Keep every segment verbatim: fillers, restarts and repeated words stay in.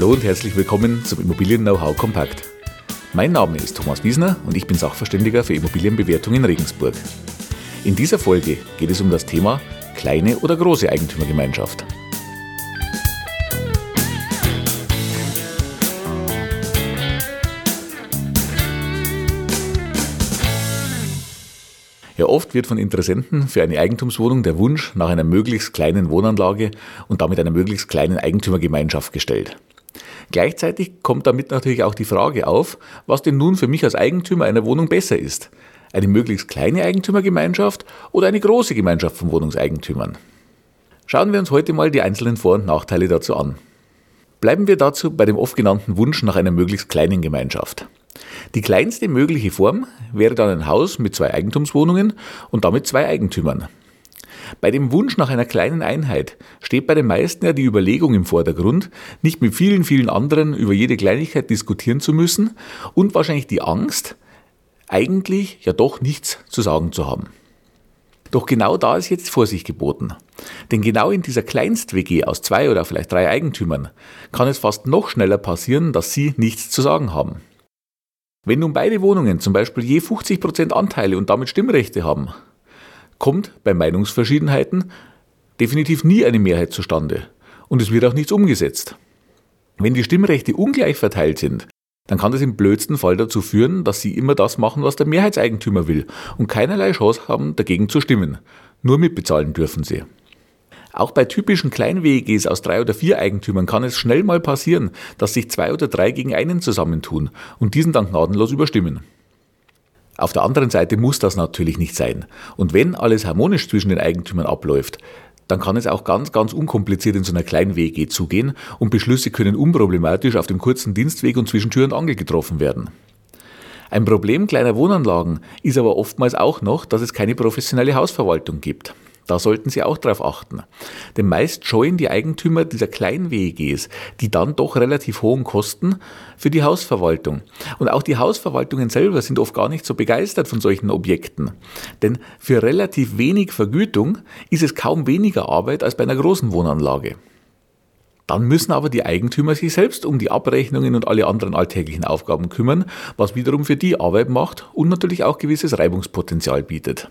Hallo und herzlich willkommen zum Immobilien-Know-How-Kompakt. Mein Name ist Thomas Wiesner und ich bin Sachverständiger für Immobilienbewertung in Regensburg. In dieser Folge geht es um das Thema kleine oder große Eigentümergemeinschaft. Ja, oft wird von Interessenten für eine Eigentumswohnung der Wunsch nach einer möglichst kleinen Wohnanlage und damit einer möglichst kleinen Eigentümergemeinschaft gestellt. Gleichzeitig kommt damit natürlich auch die Frage auf, was denn nun für mich als Eigentümer einer Wohnung besser ist. Eine möglichst kleine Eigentümergemeinschaft oder eine große Gemeinschaft von Wohnungseigentümern? Schauen wir uns heute mal die einzelnen Vor- und Nachteile dazu an. Bleiben wir dazu bei dem oft genannten Wunsch nach einer möglichst kleinen Gemeinschaft. Die kleinste mögliche Form wäre dann ein Haus mit zwei Eigentumswohnungen und damit zwei Eigentümern. Bei dem Wunsch nach einer kleinen Einheit steht bei den meisten ja die Überlegung im Vordergrund, nicht mit vielen, vielen anderen über jede Kleinigkeit diskutieren zu müssen und wahrscheinlich die Angst, eigentlich ja doch nichts zu sagen zu haben. Doch genau da ist jetzt Vorsicht geboten. Denn genau in dieser Kleinst-W G aus zwei oder vielleicht drei Eigentümern kann es fast noch schneller passieren, dass sie nichts zu sagen haben. Wenn nun beide Wohnungen zum Beispiel je fünfzig Prozent Anteile und damit Stimmrechte haben, kommt bei Meinungsverschiedenheiten definitiv nie eine Mehrheit zustande und es wird auch nichts umgesetzt. Wenn die Stimmrechte ungleich verteilt sind, dann kann das im blödsten Fall dazu führen, dass sie immer das machen, was der Mehrheitseigentümer will und keinerlei Chance haben, dagegen zu stimmen. Nur mitbezahlen dürfen sie. Auch bei typischen Klein-W Gs aus drei oder vier Eigentümern kann es schnell mal passieren, dass sich zwei oder drei gegen einen zusammentun und diesen dann gnadenlos überstimmen. Auf der anderen Seite muss das natürlich nicht sein. Und wenn alles harmonisch zwischen den Eigentümern abläuft, dann kann es auch ganz, ganz unkompliziert in so einer Klein-W G zugehen und Beschlüsse können unproblematisch auf dem kurzen Dienstweg und zwischen Tür und Angel getroffen werden. Ein Problem kleiner Wohnanlagen ist aber oftmals auch noch, dass es keine professionelle Hausverwaltung gibt. Da sollten Sie auch drauf achten. Denn meist scheuen die Eigentümer dieser kleinen W Gs die dann doch relativ hohen Kosten für die Hausverwaltung. Und auch die Hausverwaltungen selber sind oft gar nicht so begeistert von solchen Objekten. Denn für relativ wenig Vergütung ist es kaum weniger Arbeit als bei einer großen Wohnanlage. Dann müssen aber die Eigentümer sich selbst um die Abrechnungen und alle anderen alltäglichen Aufgaben kümmern, was wiederum für die Arbeit macht und natürlich auch gewisses Reibungspotenzial bietet.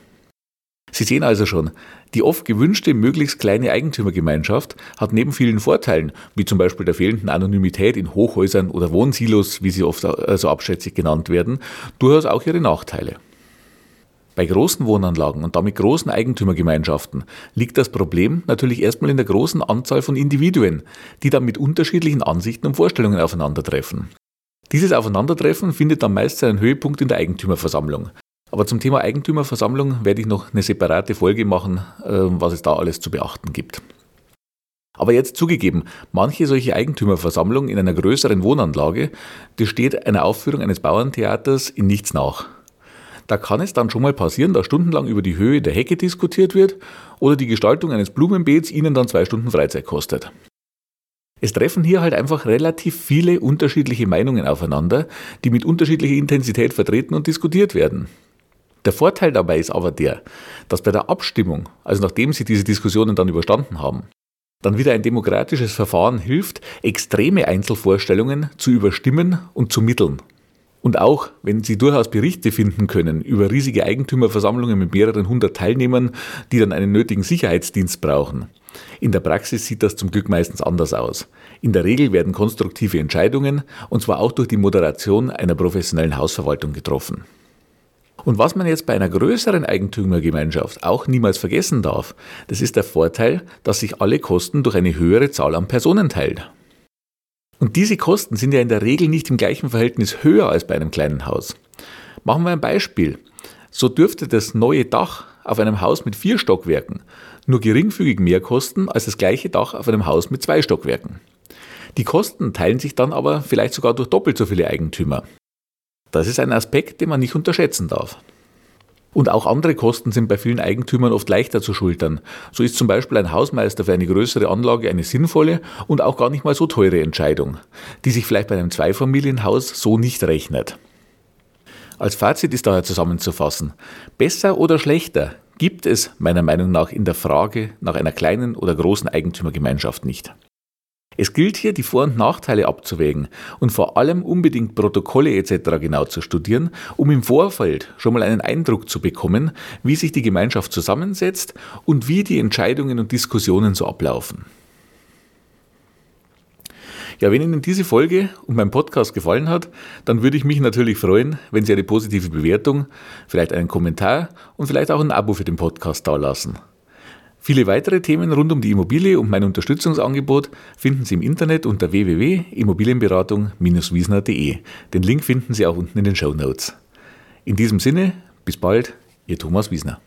Sie sehen also schon, die oft gewünschte, möglichst kleine Eigentümergemeinschaft hat neben vielen Vorteilen, wie zum Beispiel der fehlenden Anonymität in Hochhäusern oder Wohnsilos, wie sie oft so abschätzig genannt werden, durchaus auch ihre Nachteile. Bei großen Wohnanlagen und damit großen Eigentümergemeinschaften liegt das Problem natürlich erstmal in der großen Anzahl von Individuen, die dann mit unterschiedlichen Ansichten und Vorstellungen aufeinandertreffen. Dieses Aufeinandertreffen findet dann meist seinen Höhepunkt in der Eigentümerversammlung. Aber zum Thema Eigentümerversammlung werde ich noch eine separate Folge machen, was es da alles zu beachten gibt. Aber jetzt zugegeben, manche solche Eigentümerversammlung in einer größeren Wohnanlage, die steht einer Aufführung eines Bauerntheaters in nichts nach. Da kann es dann schon mal passieren, dass stundenlang über die Höhe der Hecke diskutiert wird oder die Gestaltung eines Blumenbeets Ihnen dann zwei Stunden Freizeit kostet. Es treffen hier halt einfach relativ viele unterschiedliche Meinungen aufeinander, die mit unterschiedlicher Intensität vertreten und diskutiert werden. Der Vorteil dabei ist aber der, dass bei der Abstimmung, also nachdem Sie diese Diskussionen dann überstanden haben, dann wieder ein demokratisches Verfahren hilft, extreme Einzelvorstellungen zu überstimmen und zu mitteln. Und auch, wenn Sie durchaus Berichte finden können über riesige Eigentümerversammlungen mit mehreren hundert Teilnehmern, die dann einen nötigen Sicherheitsdienst brauchen. In der Praxis sieht das zum Glück meistens anders aus. In der Regel werden konstruktive Entscheidungen, und zwar auch durch die Moderation einer professionellen Hausverwaltung getroffen. Und was man jetzt bei einer größeren Eigentümergemeinschaft auch niemals vergessen darf, das ist der Vorteil, dass sich alle Kosten durch eine höhere Zahl an Personen teilen. Und diese Kosten sind ja in der Regel nicht im gleichen Verhältnis höher als bei einem kleinen Haus. Machen wir ein Beispiel. So dürfte das neue Dach auf einem Haus mit vier Stockwerken nur geringfügig mehr kosten als das gleiche Dach auf einem Haus mit zwei Stockwerken. Die Kosten teilen sich dann aber vielleicht sogar durch doppelt so viele Eigentümer. Das ist ein Aspekt, den man nicht unterschätzen darf. Und auch andere Kosten sind bei vielen Eigentümern oft leichter zu schultern. So ist zum Beispiel ein Hausmeister für eine größere Anlage eine sinnvolle und auch gar nicht mal so teure Entscheidung, die sich vielleicht bei einem Zweifamilienhaus so nicht rechnet. Als Fazit ist daher zusammenzufassen, besser oder schlechter gibt es meiner Meinung nach in der Frage nach einer kleinen oder großen Eigentümergemeinschaft nicht. Es gilt hier, die Vor- und Nachteile abzuwägen und vor allem unbedingt Protokolle et cetera genau zu studieren, um im Vorfeld schon mal einen Eindruck zu bekommen, wie sich die Gemeinschaft zusammensetzt und wie die Entscheidungen und Diskussionen so ablaufen. Ja, wenn Ihnen diese Folge und mein Podcast gefallen hat, dann würde ich mich natürlich freuen, wenn Sie eine positive Bewertung, vielleicht einen Kommentar und vielleicht auch ein Abo für den Podcast dalassen. Viele weitere Themen rund um die Immobilie und mein Unterstützungsangebot finden Sie im Internet unter w w w punkt immobilienberatung Bindestrich wiesner punkt de. Den Link finden Sie auch unten in den Shownotes. In diesem Sinne, bis bald, Ihr Thomas Wiesner.